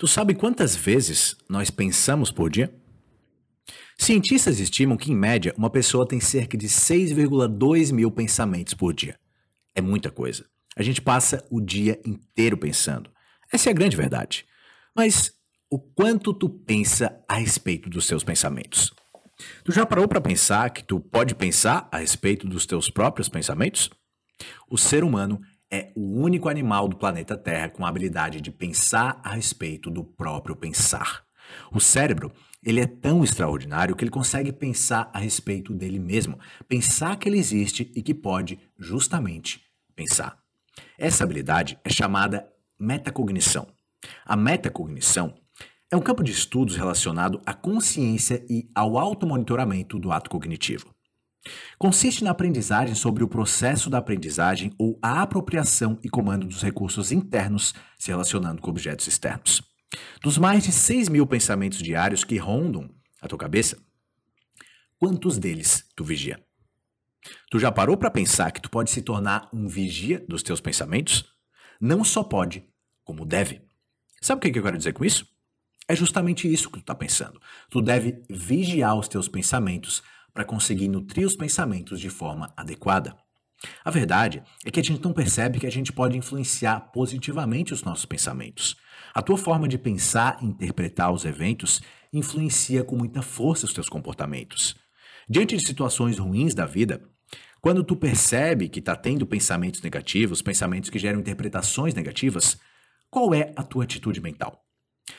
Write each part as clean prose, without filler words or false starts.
Tu sabe quantas vezes nós pensamos por dia? Cientistas estimam que, em média, uma pessoa tem cerca de 6,2 mil pensamentos por dia. É muita coisa. A gente passa o dia inteiro pensando. Essa é a grande verdade. Mas o quanto tu pensa a respeito dos seus pensamentos? Tu já parou para pensar que tu pode pensar a respeito dos teus próprios pensamentos? O ser humano é o único animal do planeta Terra com a habilidade de pensar a respeito do próprio pensar. O cérebro, ele é tão extraordinário que ele consegue pensar a respeito dele mesmo, pensar que ele existe e que pode justamente pensar. Essa habilidade é chamada metacognição. A metacognição é um campo de estudos relacionado à consciência e ao automonitoramento do ato cognitivo. Consiste na aprendizagem sobre o processo da aprendizagem ou a apropriação e comando dos recursos internos se relacionando com objetos externos. Dos mais de 6 mil pensamentos diários que rondam a tua cabeça, quantos deles tu vigia? Tu já parou para pensar que tu pode se tornar um vigia dos teus pensamentos? Não só pode, como deve. Sabe o que eu quero dizer com isso? É justamente isso que tu está pensando. Tu deve vigiar os teus pensamentos para conseguir nutrir os pensamentos de forma adequada. A verdade é que a gente não percebe que a gente pode influenciar positivamente os nossos pensamentos. A tua forma de pensar e interpretar os eventos influencia com muita força os teus comportamentos. Diante de situações ruins da vida, quando tu percebe que está tendo pensamentos negativos, pensamentos que geram interpretações negativas, qual é a tua atitude mental?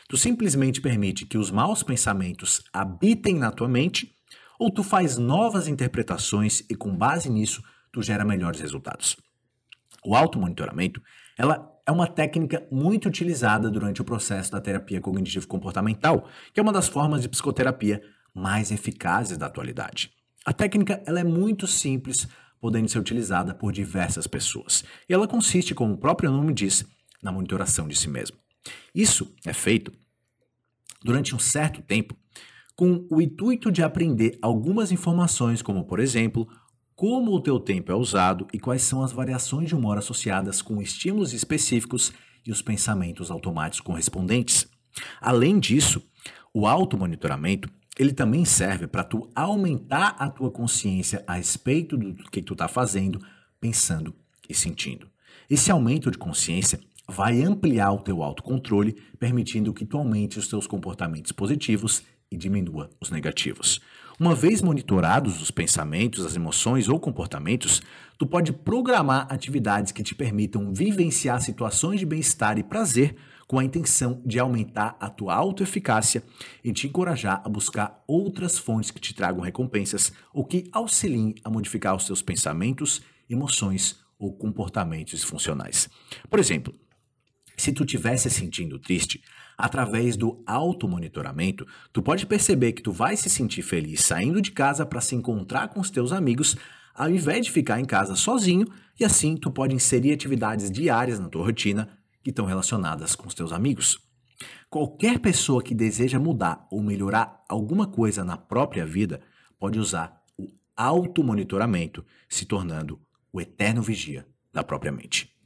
Tu simplesmente permite que os maus pensamentos habitem na tua mente ou tu faz novas interpretações e com base nisso tu gera melhores resultados? O automonitoramento, ela é uma técnica muito utilizada durante o processo da terapia cognitivo-comportamental, que é uma das formas de psicoterapia mais eficazes da atualidade. A técnica ela é muito simples, podendo ser utilizada por diversas pessoas. E ela consiste, como o próprio nome diz, na monitoração de si mesmo. Isso é feito durante um certo tempo com o intuito de aprender algumas informações, como, por exemplo, como o teu tempo é usado e quais são as variações de humor associadas com estímulos específicos e os pensamentos automáticos correspondentes. Além disso, o automonitoramento, ele também serve para tu aumentar a tua consciência a respeito do que tu está fazendo, pensando e sentindo. Esse aumento de consciência vai ampliar o teu autocontrole, permitindo que tu aumente os teus comportamentos positivos e diminua os negativos. Uma vez monitorados os pensamentos, as emoções ou comportamentos, tu pode programar atividades que te permitam vivenciar situações de bem-estar e prazer com a intenção de aumentar a tua autoeficácia e te encorajar a buscar outras fontes que te tragam recompensas ou que auxiliem a modificar os teus pensamentos, emoções ou comportamentos funcionais. Por exemplo, se tu estivesse sentindo triste, através do automonitoramento, tu pode perceber que tu vai se sentir feliz saindo de casa para se encontrar com os teus amigos, ao invés de ficar em casa sozinho, e assim tu pode inserir atividades diárias na tua rotina que estão relacionadas com os teus amigos. Qualquer pessoa que deseja mudar ou melhorar alguma coisa na própria vida pode usar o automonitoramento, se tornando o eterno vigia da própria mente.